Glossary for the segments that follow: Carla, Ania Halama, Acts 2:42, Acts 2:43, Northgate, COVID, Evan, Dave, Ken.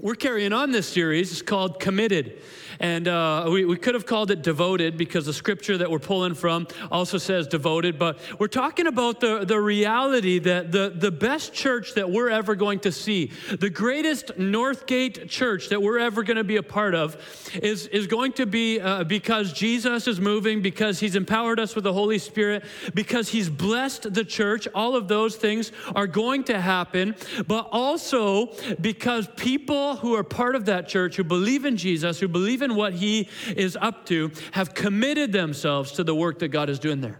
We're carrying on this series. It's called Committed. And we could have called it Devoted because the scripture that we're pulling from also says devoted. But we're talking about the reality that the best church that we're ever going to see, the greatest Northgate church that we're ever going to be a part of is going to be because Jesus is moving, because he's empowered us with the Holy Spirit, because he's blessed the church. All of those things are going to happen. But also because people who are part of that church, who believe in Jesus, who believe in what he is up to, have committed themselves to the work that God is doing there.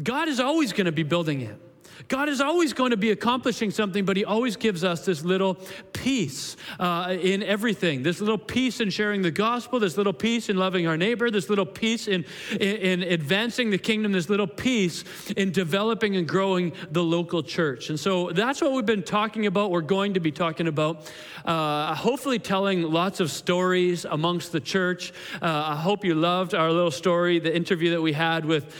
God is always going to be building it. God is always going to be accomplishing something, but he always gives us this little peace in everything, this little peace in sharing the gospel, this little peace in loving our neighbor, this little peace in advancing the kingdom, this little peace in developing and growing the local church. And so that's what we've been talking about. We're going to be talking about hopefully telling lots of stories amongst the church. I hope you loved our little story, the interview that we had with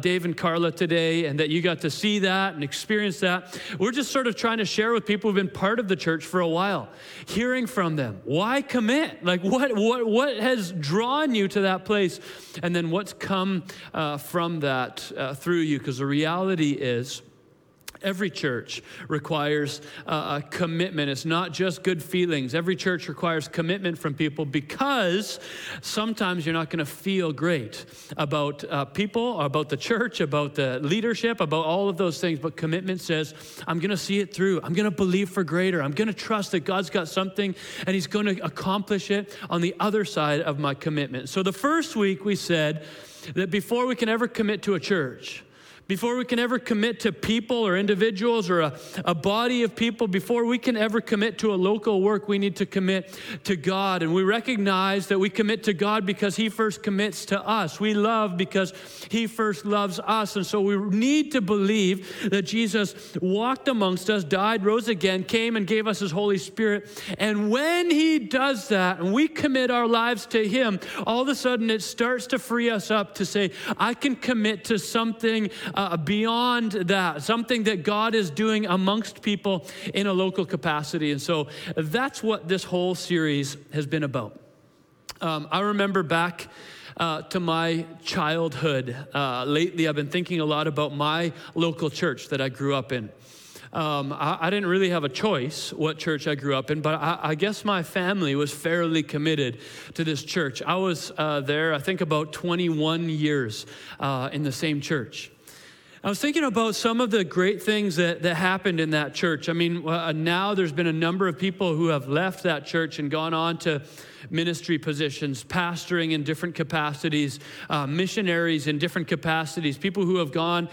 Dave and Carla today, and that you got to see that and experience that. We're just sort of trying to share with people who've been part of the church for a while, hearing from them. Why commit? Like what has drawn you to that place? And then what's come from that through you? Because the reality is, every church requires a commitment. It's not just good feelings. Every church requires commitment from people because sometimes you're not going to feel great about people, about the church, about the leadership, about all of those things. But commitment says, I'm going to see it through. I'm going to believe for greater. I'm going to trust that God's got something and he's going to accomplish it on the other side of my commitment. So the first week we said that before we can ever commit to a church, before we can ever commit to people or individuals or a body of people, before we can ever commit to a local work, we need to commit to God. And we recognize that we commit to God because he first commits to us. We love because he first loves us. And so we need to believe that Jesus walked amongst us, died, rose again, came and gave us his Holy Spirit. And when he does that and we commit our lives to him, all of a sudden it starts to free us up to say, I can commit to something beyond that, something that God is doing amongst people in a local capacity. And so that's what this whole series has been about. I remember back to my childhood. Lately, I've been thinking a lot about my local church that I grew up in. I didn't really have a choice what church I grew up in, but I guess my family was fairly committed to this church. I was there, I think, about 21 years in the same church. I was thinking about some of the great things that happened in that church. I mean, now there's been a number of people who have left that church and gone on to ministry positions, pastoring in different capacities, missionaries in different capacities, people who have gone,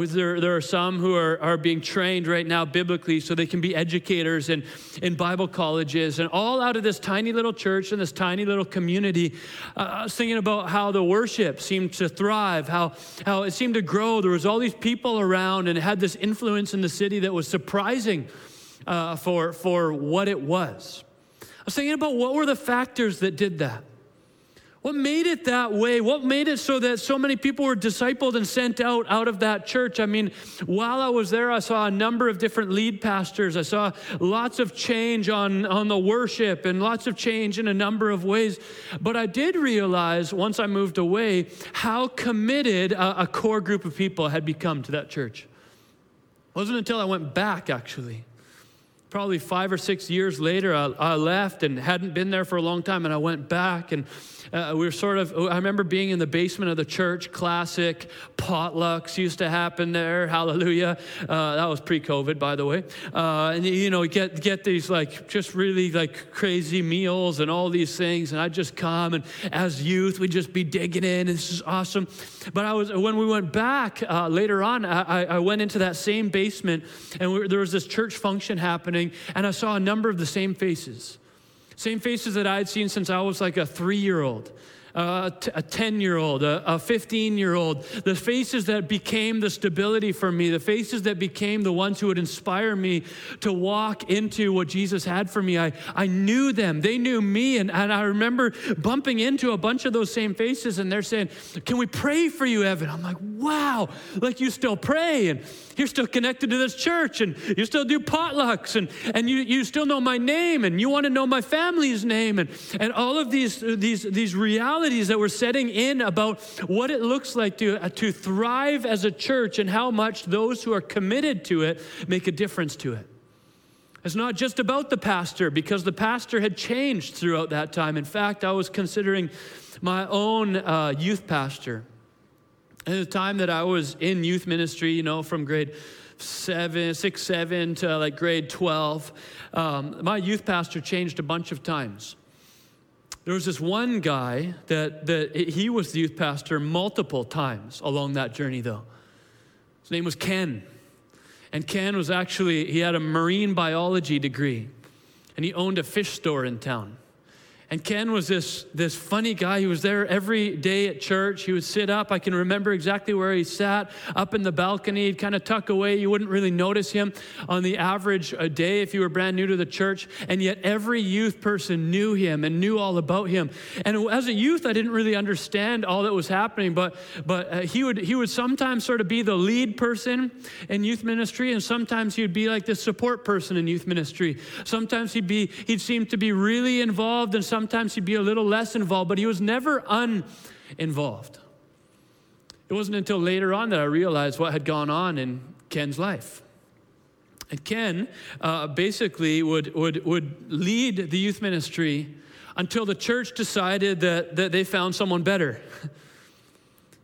there are some who are being trained right now biblically so they can be educators in Bible colleges, and all out of this tiny little church and this tiny little community. I was thinking about how the worship seemed to thrive, how it seemed to grow. There was all these people around and it had this influence in the city that was surprising for what it was. I was thinking about what were the factors that did that? What made it that way? What made it so that so many people were discipled and sent out of that church? I mean, while I was there, I saw a number of different lead pastors. I saw lots of change on the worship and lots of change in a number of ways. But I did realize once I moved away how committed a core group of people had become to that church. It wasn't until I went back, actually. Probably 5 or 6 years later, I left and hadn't been there for a long time, and I went back, and I remember being in the basement of the church. Classic potlucks used to happen there. Hallelujah. That was pre-COVID, by the way. And you know, get these like just really like crazy meals and all these things, and I'd just come, and as youth, we'd just be digging in, and this is awesome. But when we went back later on, I went into that same basement, and there was this church function happening. And I saw a number of the same faces that I had seen since I was like a 3-year-old. a 10-year-old, a 15-year-old, the faces that became the stability for me, the faces that became the ones who would inspire me to walk into what Jesus had for me. I knew them. They knew me. And I remember bumping into a bunch of those same faces, and they're saying, "Can we pray for you, Evan?" I'm like, "Wow, like you still pray, and you're still connected to this church, and you still do potlucks, and you still know my name, and you want to know my family's name," and all of these realities that we're setting in about what it looks like to thrive as a church and how much those who are committed to it make a difference to it. It's not just about the pastor, because the pastor had changed throughout that time. In fact, I was considering my own youth pastor. At the time that I was in youth ministry, you know, from grade 7 to like grade 12, my youth pastor changed a bunch of times. There was this one guy that he was the youth pastor multiple times along that journey, though. His name was Ken. And Ken was he had a marine biology degree, and he owned a fish store in town. And Ken was this funny guy. He was there every day at church. He would sit up. I can remember exactly where he sat, up in the balcony. He'd kind of tuck away. You wouldn't really notice him on the average a day if you were brand new to the church. And yet every youth person knew him and knew all about him. And as a youth, I didn't really understand all that was happening, but he would sometimes sort of be the lead person in youth ministry, and sometimes he'd be like the support person in youth ministry. Sometimes he'd seem to be really involved, and sometimes he'd be a little less involved, but he was never uninvolved. It wasn't until later on that I realized what had gone on in Ken's life. And Ken basically would lead the youth ministry until the church decided that they found someone better.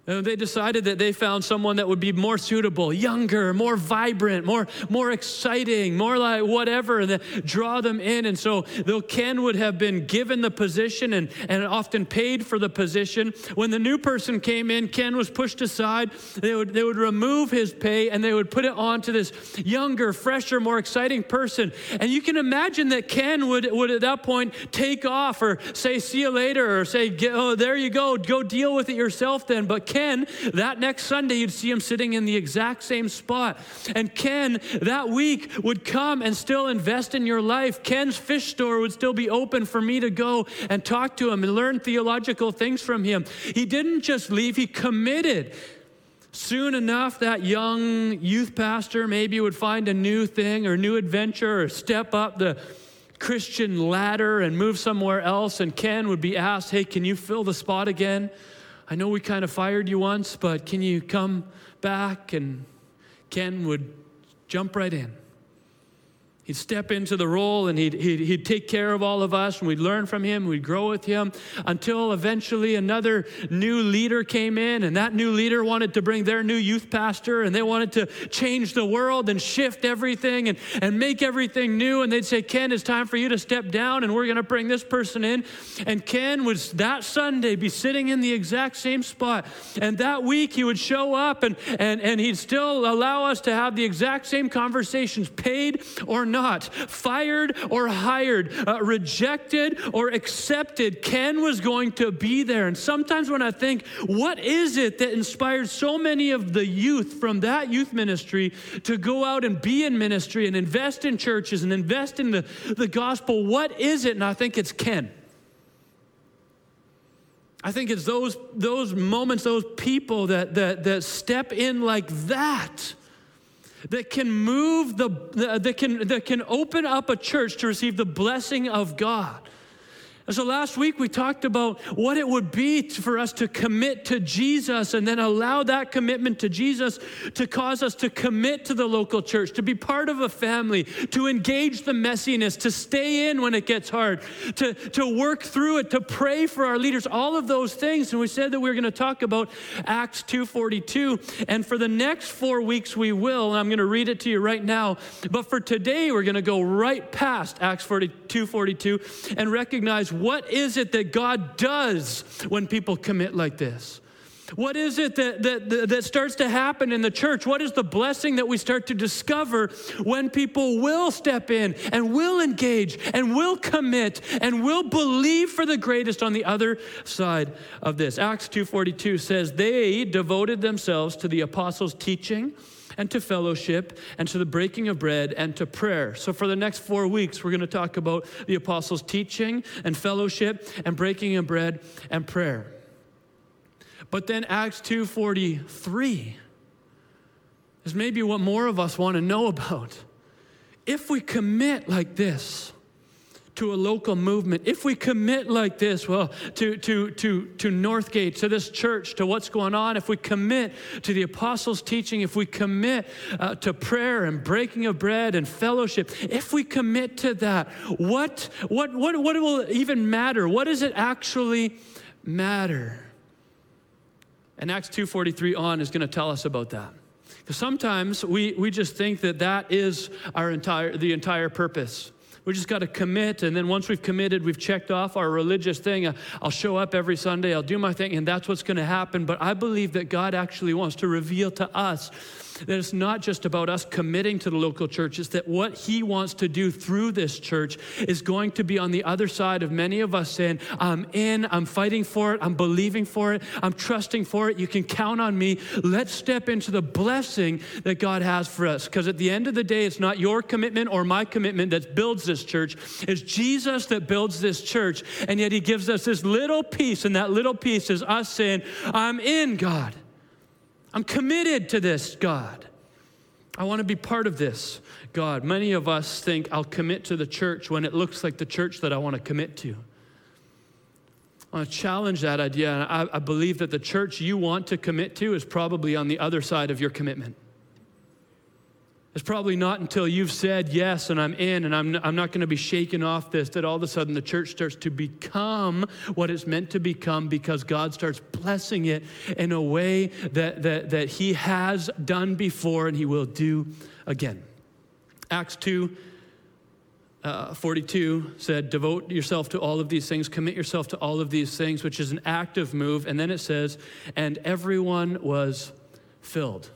And they decided that they found someone that would be more suitable, younger, more vibrant, more exciting, more like whatever, and draw them in. And so though Ken would have been given the position and often paid for the position, when the new person came in, Ken was pushed aside. They would remove his pay, and they would put it on to this younger, fresher, more exciting person. And you can imagine that Ken would at that point take off or say, "See you later," or say, "Oh, there you go. Go deal with it yourself then." But Ken, that next Sunday, you'd see him sitting in the exact same spot. And Ken, that week, would come and still invest in your life. Ken's fish store would still be open for me to go and talk to him and learn theological things from him. He didn't just leave, he committed. Soon enough, that young youth pastor maybe would find a new thing or new adventure or step up the Christian ladder and move somewhere else. And Ken would be asked, "Hey, can you fill the spot again? I know we kind of fired you once, but can you come back?" And Ken would jump right in. He'd step into the role, and he'd take care of all of us, and we'd learn from him, we'd grow with him, until eventually another new leader came in, and that new leader wanted to bring their new youth pastor, and they wanted to change the world and shift everything and make everything new, and they'd say, "Ken, it's time for you to step down, and we're going to bring this person in." And Ken would that Sunday be sitting in the exact same spot, and that week he would show up, and he'd still allow us to have the exact same conversations, paid or not, fired or hired, rejected or accepted. Ken was going to be there. And sometimes when I think, what is it that inspired so many of the youth from that youth ministry to go out and be in ministry and invest in churches and invest in the gospel? What is it? And I think it's Ken. I think it's those moments, those people that step in like that, that can move that can open up a church to receive the blessing of God. And so last week we talked about what it would be for us to commit to Jesus, and then allow that commitment to Jesus to cause us to commit to the local church, to be part of a family, to engage the messiness, to stay in when it gets hard, to work through it, to pray for our leaders, all of those things. And we said that we were going to talk about Acts 2:42. And for the next 4 weeks we will, and I'm going to read it to you right now. But for today we're going to go right past Acts 2:42 and recognize, what is it that God does when people commit like this? What is it that starts to happen in the church? What is the blessing that we start to discover when people will step in and will engage and will commit and will believe for the greatest on the other side of this? Acts 2:42 says, they devoted themselves to the apostles' teaching and to fellowship and to the breaking of bread and to prayer. So for the next 4 weeks, we're going to talk about the apostles' teaching and fellowship and breaking of bread and prayer. But then Acts 2:43 is maybe what more of us want to know about. If we commit like this to a local movement, if we commit like this, to Northgate, to this church, to what's going on, if we commit to the apostles' teaching, if we commit to prayer and breaking of bread and fellowship, if we commit to that, what will it even matter? What does it actually matter? And Acts 2:43 on is going to tell us about that. Because sometimes we just think that is the entire purpose. We just got to commit, and then once we've committed, we've checked off our religious thing. I'll show up every Sunday, I'll do my thing, and that's what's going to happen. But I believe that God actually wants to reveal to us that it's not just about us committing to the local church. It's that what he wants to do through this church is going to be on the other side of many of us saying, I'm in, I'm fighting for it, I'm believing for it, I'm trusting for it, you can count on me. Let's step into the blessing that God has for us. Because at the end of the day, it's not your commitment or my commitment that builds this church. It's Jesus that builds this church, and yet he gives us this little piece, and that little piece is us saying, I'm in, God. I'm committed to this, God. I want to be part of this, God. Many of us think I'll commit to the church when it looks like the church that I want to commit to. I want to challenge that idea, and I believe that the church you want to commit to is probably on the other side of your commitment. It's probably not until you've said yes and I'm in and I'm not going to be shaken off this that all of a sudden the church starts to become what it's meant to become, because God starts blessing it in a way that he has done before and he will do again. Acts 2:42 said, devote yourself to all of these things, commit yourself to all of these things, which is an active move. And then it says, and everyone was filled.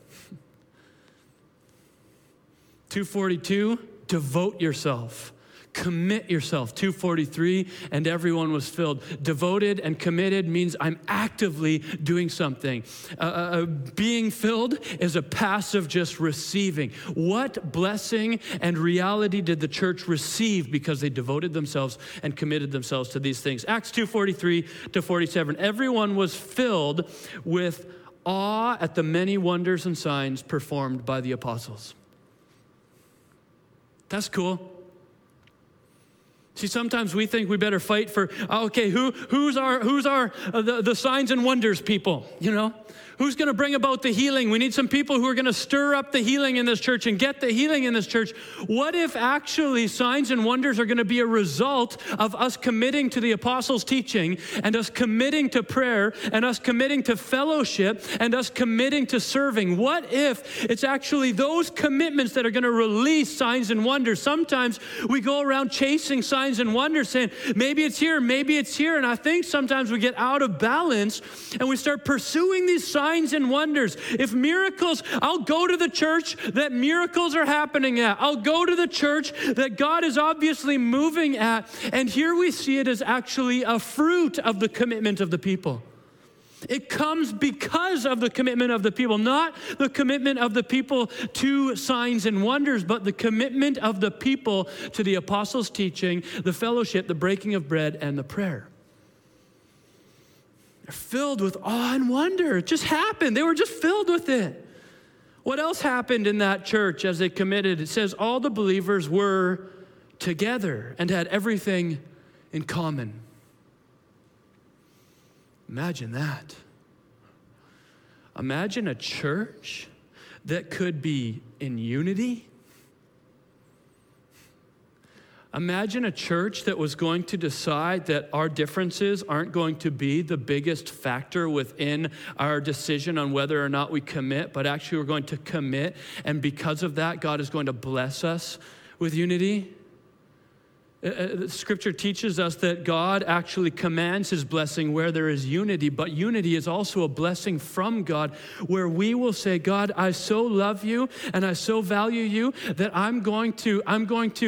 2:42, devote yourself, commit yourself. 2:43, and everyone was filled. Devoted and committed means I'm actively doing something. Being filled is a passive, just receiving. What blessing and reality did the church receive because they devoted themselves and committed themselves to these things? Acts 2:43 to 47, everyone was filled with awe at the many wonders and signs performed by the apostles. That's cool. See, sometimes we think we better fight for, okay, who's the signs and wonders people, you know? Who's going to bring about the healing? We need some people who are going to stir up the healing in this church and get the healing in this church. What if actually signs and wonders are going to be a result of us committing to the apostles' teaching and us committing to prayer and us committing to fellowship and us committing to serving? What if it's actually those commitments that are going to release signs and wonders? Sometimes we go around chasing signs and wonders saying, maybe it's here, and I think sometimes we get out of balance and we start pursuing these signs and wonders. If miracles, I'll go to the church that miracles are happening at. I'll go to the church that God is obviously moving at. And here we see it as actually a fruit of the commitment of the people. It comes because of the commitment of the people, not the commitment of the people to signs and wonders, but the commitment of the people to the apostles' teaching, the fellowship, the breaking of bread, and the prayer. They're filled with awe and wonder. It just happened. They were just filled with it. What else happened in that church as they committed? It says all the believers were together and had everything in common. Imagine that. Imagine a church that could be in unity. Imagine a church that was going to decide that our differences aren't going to be the biggest factor within our decision on whether or not we commit, but actually we're going to commit, and because of that, God is going to bless us with unity. Scripture teaches us that God actually commands his blessing where there is unity, but unity is also a blessing from God, where we will say, God, I so love you and I so value you that I'm going to,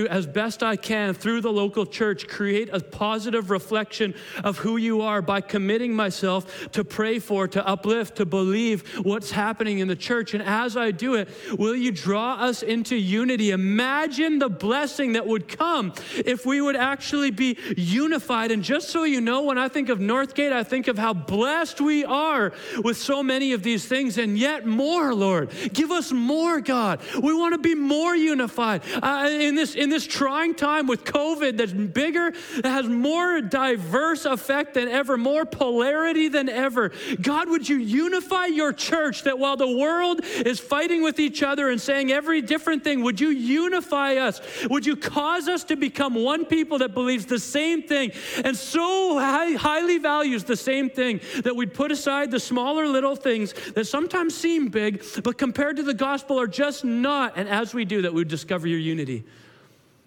as best I can through the local church, create a positive reflection of who you are by committing myself to pray for, to uplift, to believe what's happening in the church. And as I do it, will you draw us into unity? Imagine the blessing that would come if we would actually be unified. And just so you know, when I think of Northgate, I think of how blessed we are with so many of these things, and yet more, Lord. Give us more, God. We want to be more unified. In this trying time with COVID that's bigger, that has more diverse effect than ever, more polarity than ever, God, would you unify your church, that while the world is fighting with each other and saying every different thing, would you unify us? Would you cause us to become one people that believes the same thing and so highly values the same thing that we'd put aside the smaller little things that sometimes seem big, but compared to the gospel are just not. And as we do that, we would discover your unity.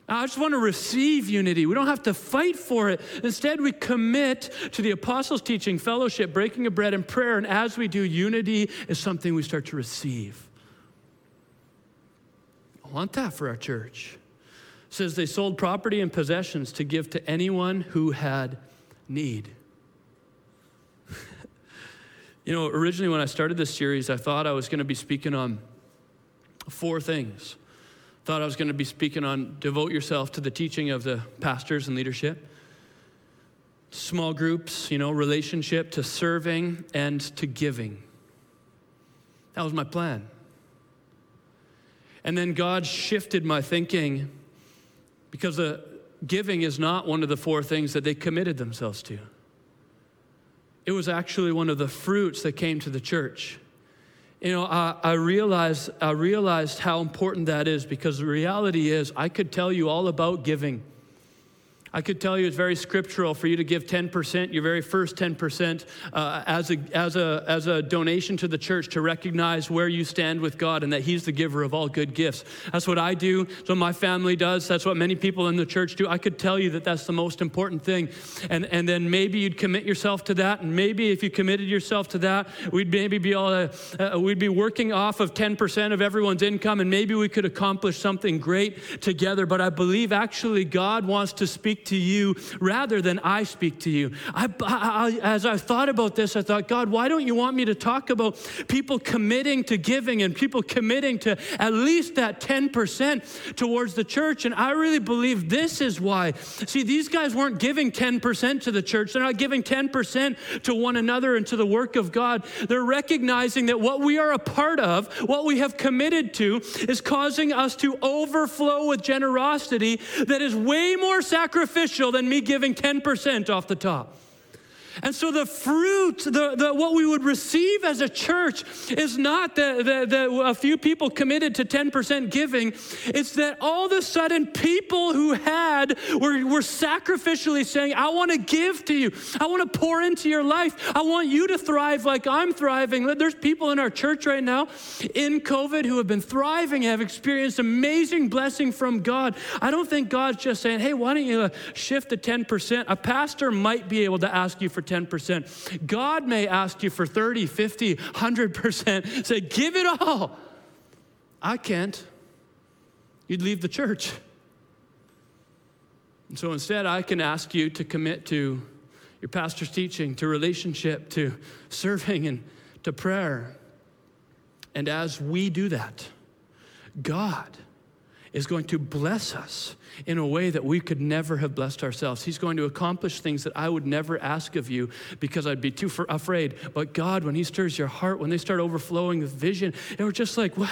I just want to receive unity. We don't have to fight for it. Instead, we commit to the apostles' teaching, fellowship, breaking of bread, and prayer. And as we do, unity is something we start to receive. I want that for our church. It says they sold property and possessions to give to anyone who had need. You know, originally when I started this series, I thought I was going to be speaking on 4 things. Thought I was going to be speaking on devote yourself to the teaching of the pastors and leadership, small groups, you know, relationship, to serving and to giving. That was my plan. And then God shifted my thinking, because the giving is not one of the 4 things that they committed themselves to. It was actually one of the fruits that came to the church. You know, I realized how important that is, because the reality is I could tell you all about giving. I could tell you it's very scriptural for you to give 10%, your very first 10% as a donation to the church, to recognize where you stand with God and that he's the giver of all good gifts. That's what I do. That's what my family does. That's what many people in the church do. I could tell you that that's the most important thing. And then maybe you'd commit yourself to that. And maybe if you committed yourself to that, we'd maybe be we'd be working off of 10% of everyone's income, and maybe we could accomplish something great together. But I believe actually God wants to speak to you rather than I speak to you. As I thought about this, I thought, God, why don't you want me to talk about people committing to giving and people committing to at least that 10% towards the church? And I really believe this is why. See, these guys weren't giving 10% to the church. They're not giving 10% to one another and to the work of God. They're recognizing that what we are a part of, what we have committed to, is causing us to overflow with generosity that is way more sacrificial than me giving 10% off the top. And so the fruit, what we would receive as a church is not that a few people committed to 10% giving. It's that all of a sudden people who were sacrificially saying, I want to give to you. I want to pour into your life. I want you to thrive like I'm thriving. There's people in our church right now in COVID who have been thriving, have experienced amazing blessing from God. I don't think God's just saying, hey, why don't you shift to 10%? A pastor might be able to ask you for 10%. God may ask you for 30, 50, 100%. Say, give it all. I can't. You'd leave the church. And so instead, I can ask you to commit to your pastor's teaching, to relationship, to serving, and to prayer. And as we do that, God is going to bless us in a way that we could never have blessed ourselves. He's going to accomplish things that I would never ask of you, because I'd be too afraid. But God, when he stirs your heart, when they start overflowing with vision, and we're just like, well,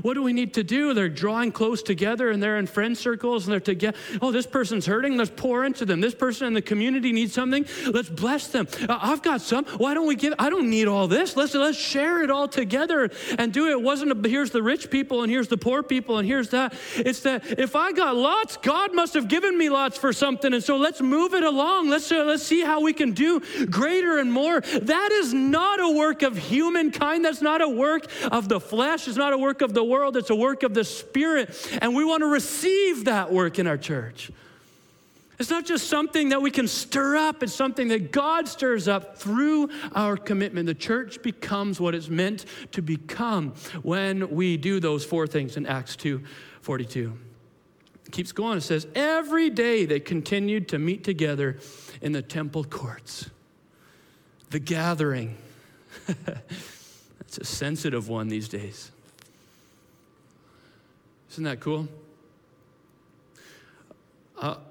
what do we need to do? They're drawing close together, and they're in friend circles, and they're together. Oh, this person's hurting. Let's pour into them. This person in the community needs something. Let's bless them. I've got some. Why don't we give? I don't need all this. Let's share it all together and do it. It wasn't here's the rich people, and here's the poor people, and here's that. It's that if I got lots, God must have given me lots for something, and so let's move it along. Let's see how we can do greater and more. That is not a work of humankind. That's not a work of the flesh. It's not a work of the world. It's a work of the Spirit, and we want to receive that work in our church. It's not just something that we can stir up. It's something that God stirs up through our commitment. The church becomes what it's meant to become when we do those four things in Acts 2:42. It keeps going. It says, every day they continued to meet together in the temple courts. The gathering. That's a sensitive one these days. Isn't that cool? I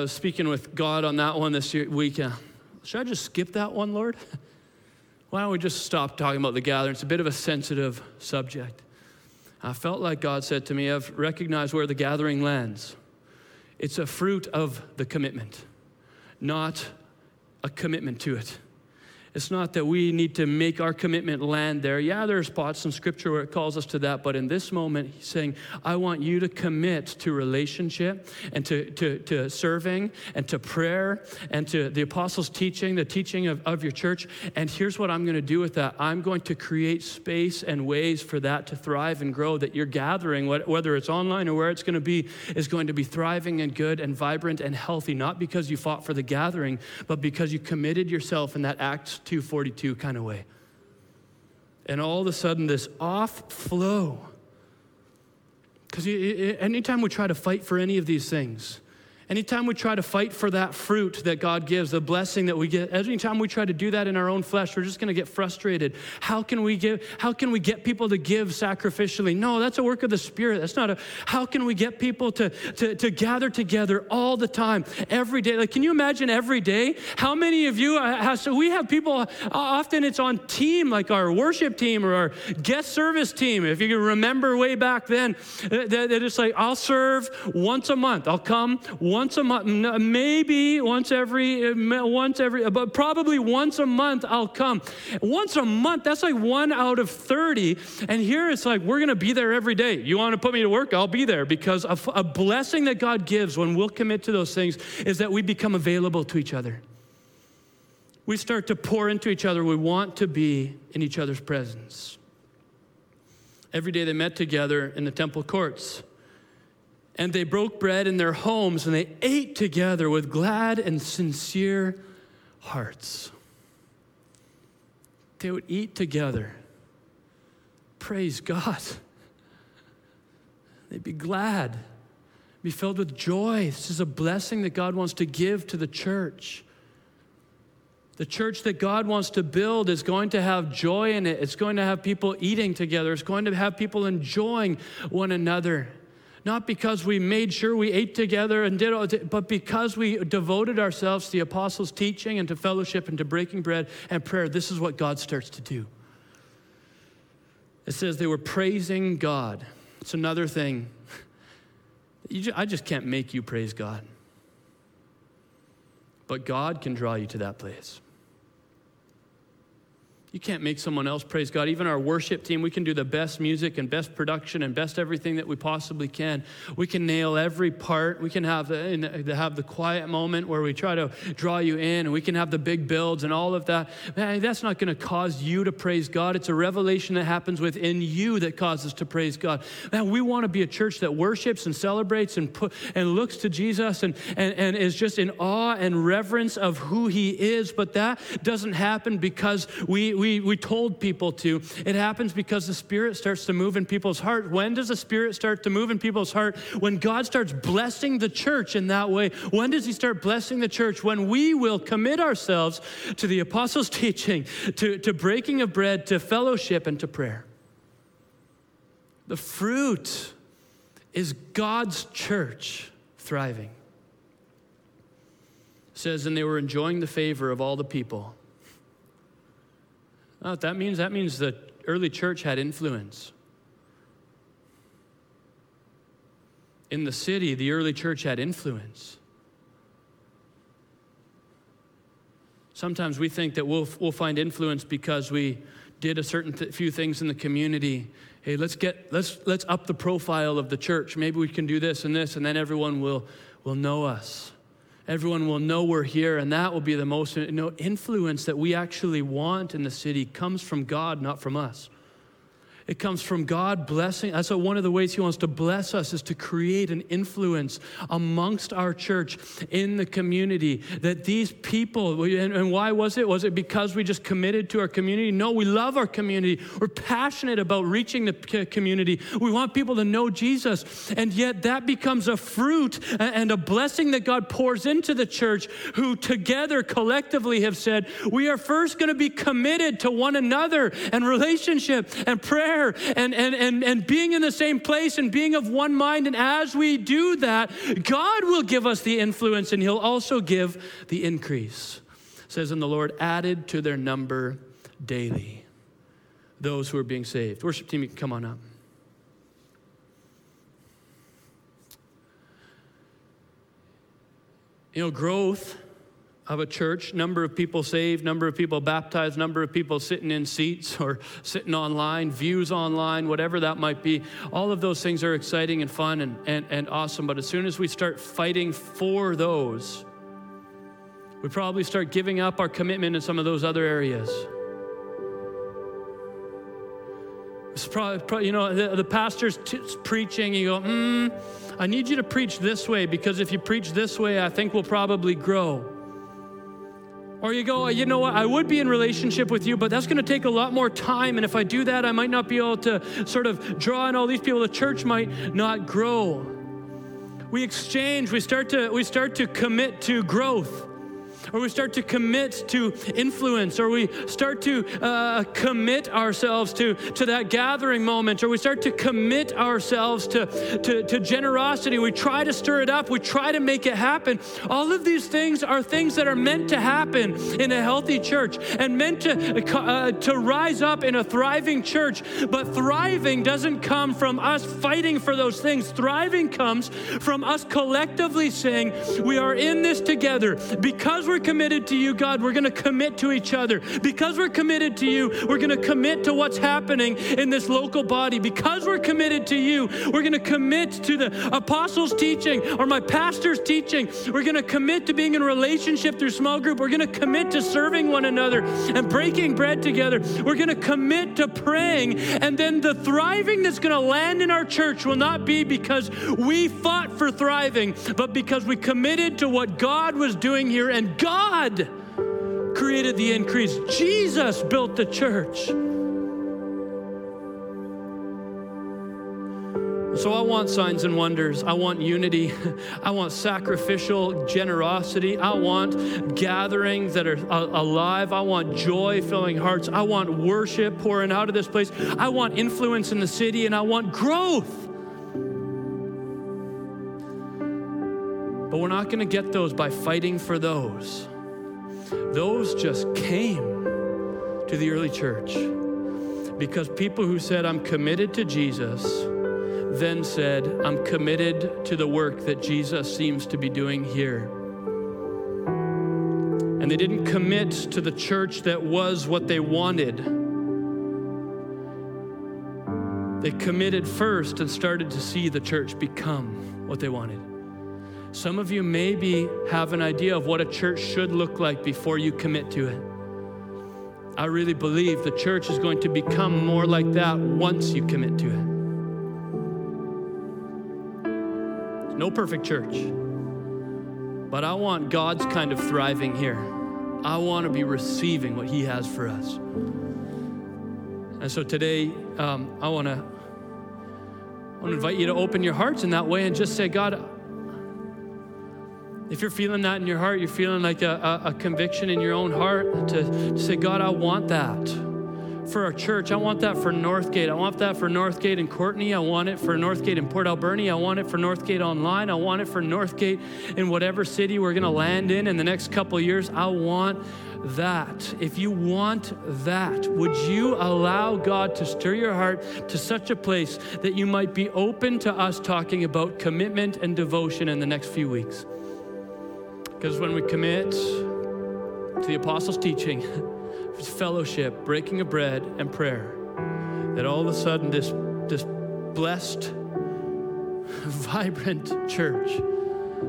was speaking with God on that one this weekend. Should I just skip that one, Lord? Why don't we just stop talking about the gathering? It's a bit of a sensitive subject. I felt like God said to me, I've recognized where the gathering lands. It's a fruit of the commitment, not a commitment to it. It's not that we need to make our commitment land there. Yeah, there are spots in Scripture where it calls us to that, but in this moment, he's saying, I want you to commit to relationship and to serving and to prayer and to the apostles' teaching, the teaching of your church. And here's what I'm going to do with that. I'm going to create space and ways for that to thrive and grow, that your gathering, whether it's online or where it's going to be, is going to be thriving and good and vibrant and healthy, not because you fought for the gathering, but because you committed yourself in that act 2:42 kind of way. And all of a sudden, this off flow. Because anytime we try to fight for any of these things, anytime we try to fight for that fruit that God gives, the blessing that we get, anytime we try to do that in our own flesh, we're just going to get frustrated. How can we get people to give sacrificially? No, that's a work of the Spirit. That's not a. How can we get people to gather together all the time, every day? Like, can you imagine every day? How many of you? So we have people. Often it's on team, like our worship team or our guest service team. If you can remember way back then, they're just like, I'll serve once a month. I'll come once a month, maybe once every, but probably once a month I'll come. Once a month, that's like 1 out of 30. And here it's like, we're going to be there every day. You want to put me to work? I'll be there. Because a blessing that God gives when we'll commit to those things is that we become available to each other. We start to pour into each other. We want to be in each other's presence. Every day they met together in the temple courts. And they broke bread in their homes, and they ate together with glad and sincere hearts. They would eat together. Praise God. They'd be glad, be filled with joy. This is a blessing that God wants to give to the church. The church that God wants to build is going to have joy in it. It's going to have people eating together. It's going to have people enjoying one another. Not because we made sure we ate together and did all, but because we devoted ourselves to the apostles' teaching and to fellowship and to breaking bread and prayer. This is what God starts to do. It says they were praising God. It's another thing. I just can't make you praise God. But God can draw you to that place. You can't make someone else praise God. Even our worship team, we can do the best music and best production and best everything that we possibly can. We can nail every part. We can have the quiet moment where we try to draw you in, and we can have the big builds and all of that. Man, that's not going to cause you to praise God. It's a revelation that happens within you that causes to praise God. Man, we want to be a church that worships and celebrates and looks to Jesus and is just in awe and reverence of who he is. But that doesn't happen because we told people to. It happens because the Spirit starts to move in people's heart. When does the Spirit start to move in people's heart? When God starts blessing the church in that way. When does he start blessing the church? When we will commit ourselves to the apostles' teaching, to breaking of bread, to fellowship, and to prayer. The fruit is God's church thriving. It says, and they were enjoying the favor of all the people. Oh, that means the early church had influence. In the city, the early church had influence. Sometimes we think that we'll find influence because we did a certain few things in the community. Hey, let's up the profile of the church. Maybe we can do this, and then everyone will know us. Everyone will know we're here, and that will be the most influence that we actually want in the city comes from God, not from us. It comes from God blessing. That's one of the ways he wants to bless us, is to create an influence amongst our church in the community. That these people, and why was it? Was it because we just committed to our community? No, we love our community. We're passionate about reaching the community. We want people to know Jesus. And yet that becomes a fruit and a blessing that God pours into the church, who together collectively have said, we are first going to be committed to one another and relationship and prayer. And being in the same place and being of one mind. And as we do that, God will give us the influence, and he'll also give the increase. It says, and the Lord added to their number daily those who are being saved. Worship team, you can come on up. Growth of a church, number of people saved, number of people baptized, number of people sitting in seats or sitting online, views online, whatever that might be. All of those things are exciting and fun and awesome. But as soon as we start fighting for those, we probably start giving up our commitment in some of those other areas. It's probably, the pastor's preaching, you go, I need you to preach this way, because if you preach this way, I think we'll probably grow. Or you go, you know what, I would be in relationship with you, but that's going to take a lot more time. And if I do that, I might not be able to sort of draw in all these people. The church might not grow. We exchange, we start to commit to growth, or we start to commit to influence, or we start to commit ourselves to that gathering moment, or we start to commit ourselves to generosity. We try to stir it up. We try to make it happen. All of these things are things that are meant to happen in a healthy church and meant to rise up in a thriving church. But thriving doesn't come from us fighting for those things. Thriving comes from us collectively saying, we are in this together. Because we're committed to you, God, we're going to commit to each other. Because we're committed to you, we're going to commit to what's happening in this local body. Because we're committed to you, we're going to commit to the apostles' teaching or my pastor's teaching. We're going to commit to being in relationship through small group. We're going to commit to serving one another and breaking bread together. We're going to commit to praying. And then the thriving that's going to land in our church will not be because we fought for thriving, but because we committed to what God was doing here, and God created the increase. Jesus built the church. So I want signs and wonders. I want unity. I want sacrificial generosity. I want gatherings that are alive. I want joy filling hearts. I want worship pouring out of this place. I want influence in the city, and I want growth. But we're not going to get those by fighting for those. Those just came to the early church because people who said, I'm committed to Jesus, then said, I'm committed to the work that Jesus seems to be doing here. And they didn't commit to the church that was what they wanted. They committed first and started to see the church become what they wanted. Some of you maybe have an idea of what a church should look like before you commit to it. I really believe the church is going to become more like that once you commit to it. No perfect church, but I want God's kind of thriving here. I want to be receiving what he has for us. And so today, I want to invite you to open your hearts in that way and just say, God, if you're feeling that in your heart, you're feeling like a conviction in your own heart to say, God, I want that for our church. I want that for Northgate. I want that for Northgate and Courtney. I want it for Northgate in Port Alberni. I want it for Northgate online. I want it for Northgate in whatever city we're going to land in the next couple of years. I want that. If you want that, would you allow God to stir your heart to such a place that you might be open to us talking about commitment and devotion in the next few weeks? Because when we commit to the apostles' teaching, fellowship, breaking of bread, and prayer, that all of a sudden this blessed, vibrant church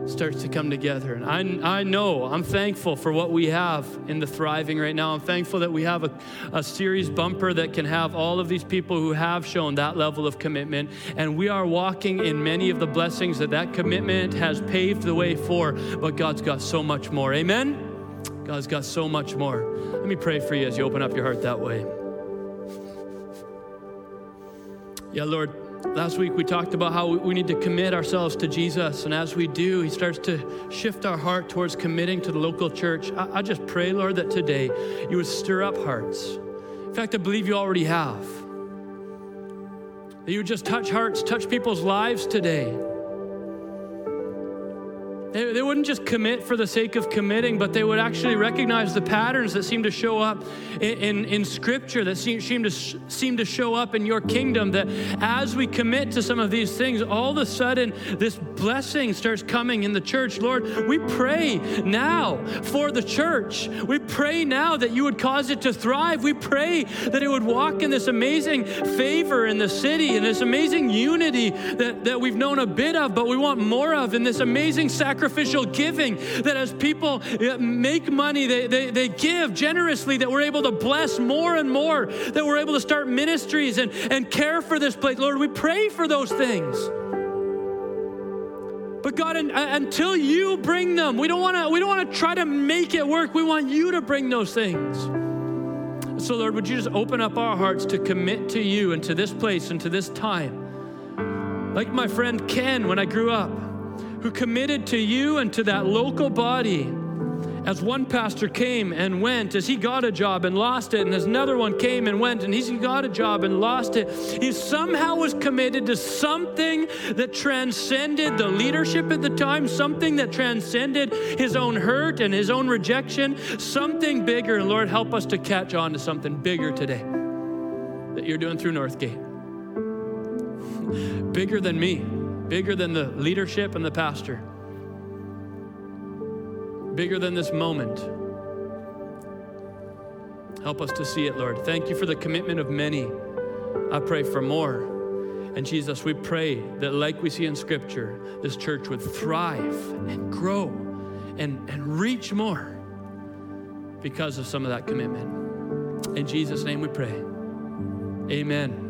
starts to come together. And I know, I'm thankful for what we have in the thriving right now. I'm thankful that we have a series bumper that can have all of these people who have shown that level of commitment. And we are walking in many of the blessings that commitment has paved the way for, but God's got so much more. Amen? God's got so much more. Let me pray for you as you open up your heart that way. Yeah, Lord, last week we talked about how we need to commit ourselves to Jesus, and as we do, he starts to shift our heart towards committing to the local church. I just pray, Lord, that today you would stir up hearts. In fact, I believe you already have. That you would just touch hearts, touch people's lives today. They wouldn't just commit for the sake of committing, but they would actually recognize the patterns that seem to show up in Scripture, that seem to show up in your kingdom, that as we commit to some of these things, all of a sudden this blessing starts coming in the church. Lord, we pray now for the church. We pray now that you would cause it to thrive. We pray that it would walk in this amazing favor in the city and this amazing unity that we've known a bit of, but we want more of, in this amazing sacrifice. Sacrificial giving, that as people make money, they give generously, that we're able to bless more and more, that we're able to start ministries and care for this place. Lord, we pray for those things. But God, until you bring them, we don't want to try to make it work. We want you to bring those things. So Lord, would you just open up our hearts to commit to you and to this place and to this time? Like my friend Ken when I grew up, who committed to you and to that local body. As one pastor came and went, as he got a job and lost it, and as another one came and went, and he got a job and lost it, he somehow was committed to something that transcended the leadership at the time, something that transcended his own hurt and his own rejection, something bigger. And Lord, help us to catch on to something bigger today that you're doing through Northgate. Bigger than me. Bigger than the leadership and the pastor. Bigger than this moment. Help us to see it, Lord. Thank you for the commitment of many. I pray for more. And Jesus, we pray that, like we see in Scripture, this church would thrive and grow and reach more because of some of that commitment. In Jesus' name we pray. Amen.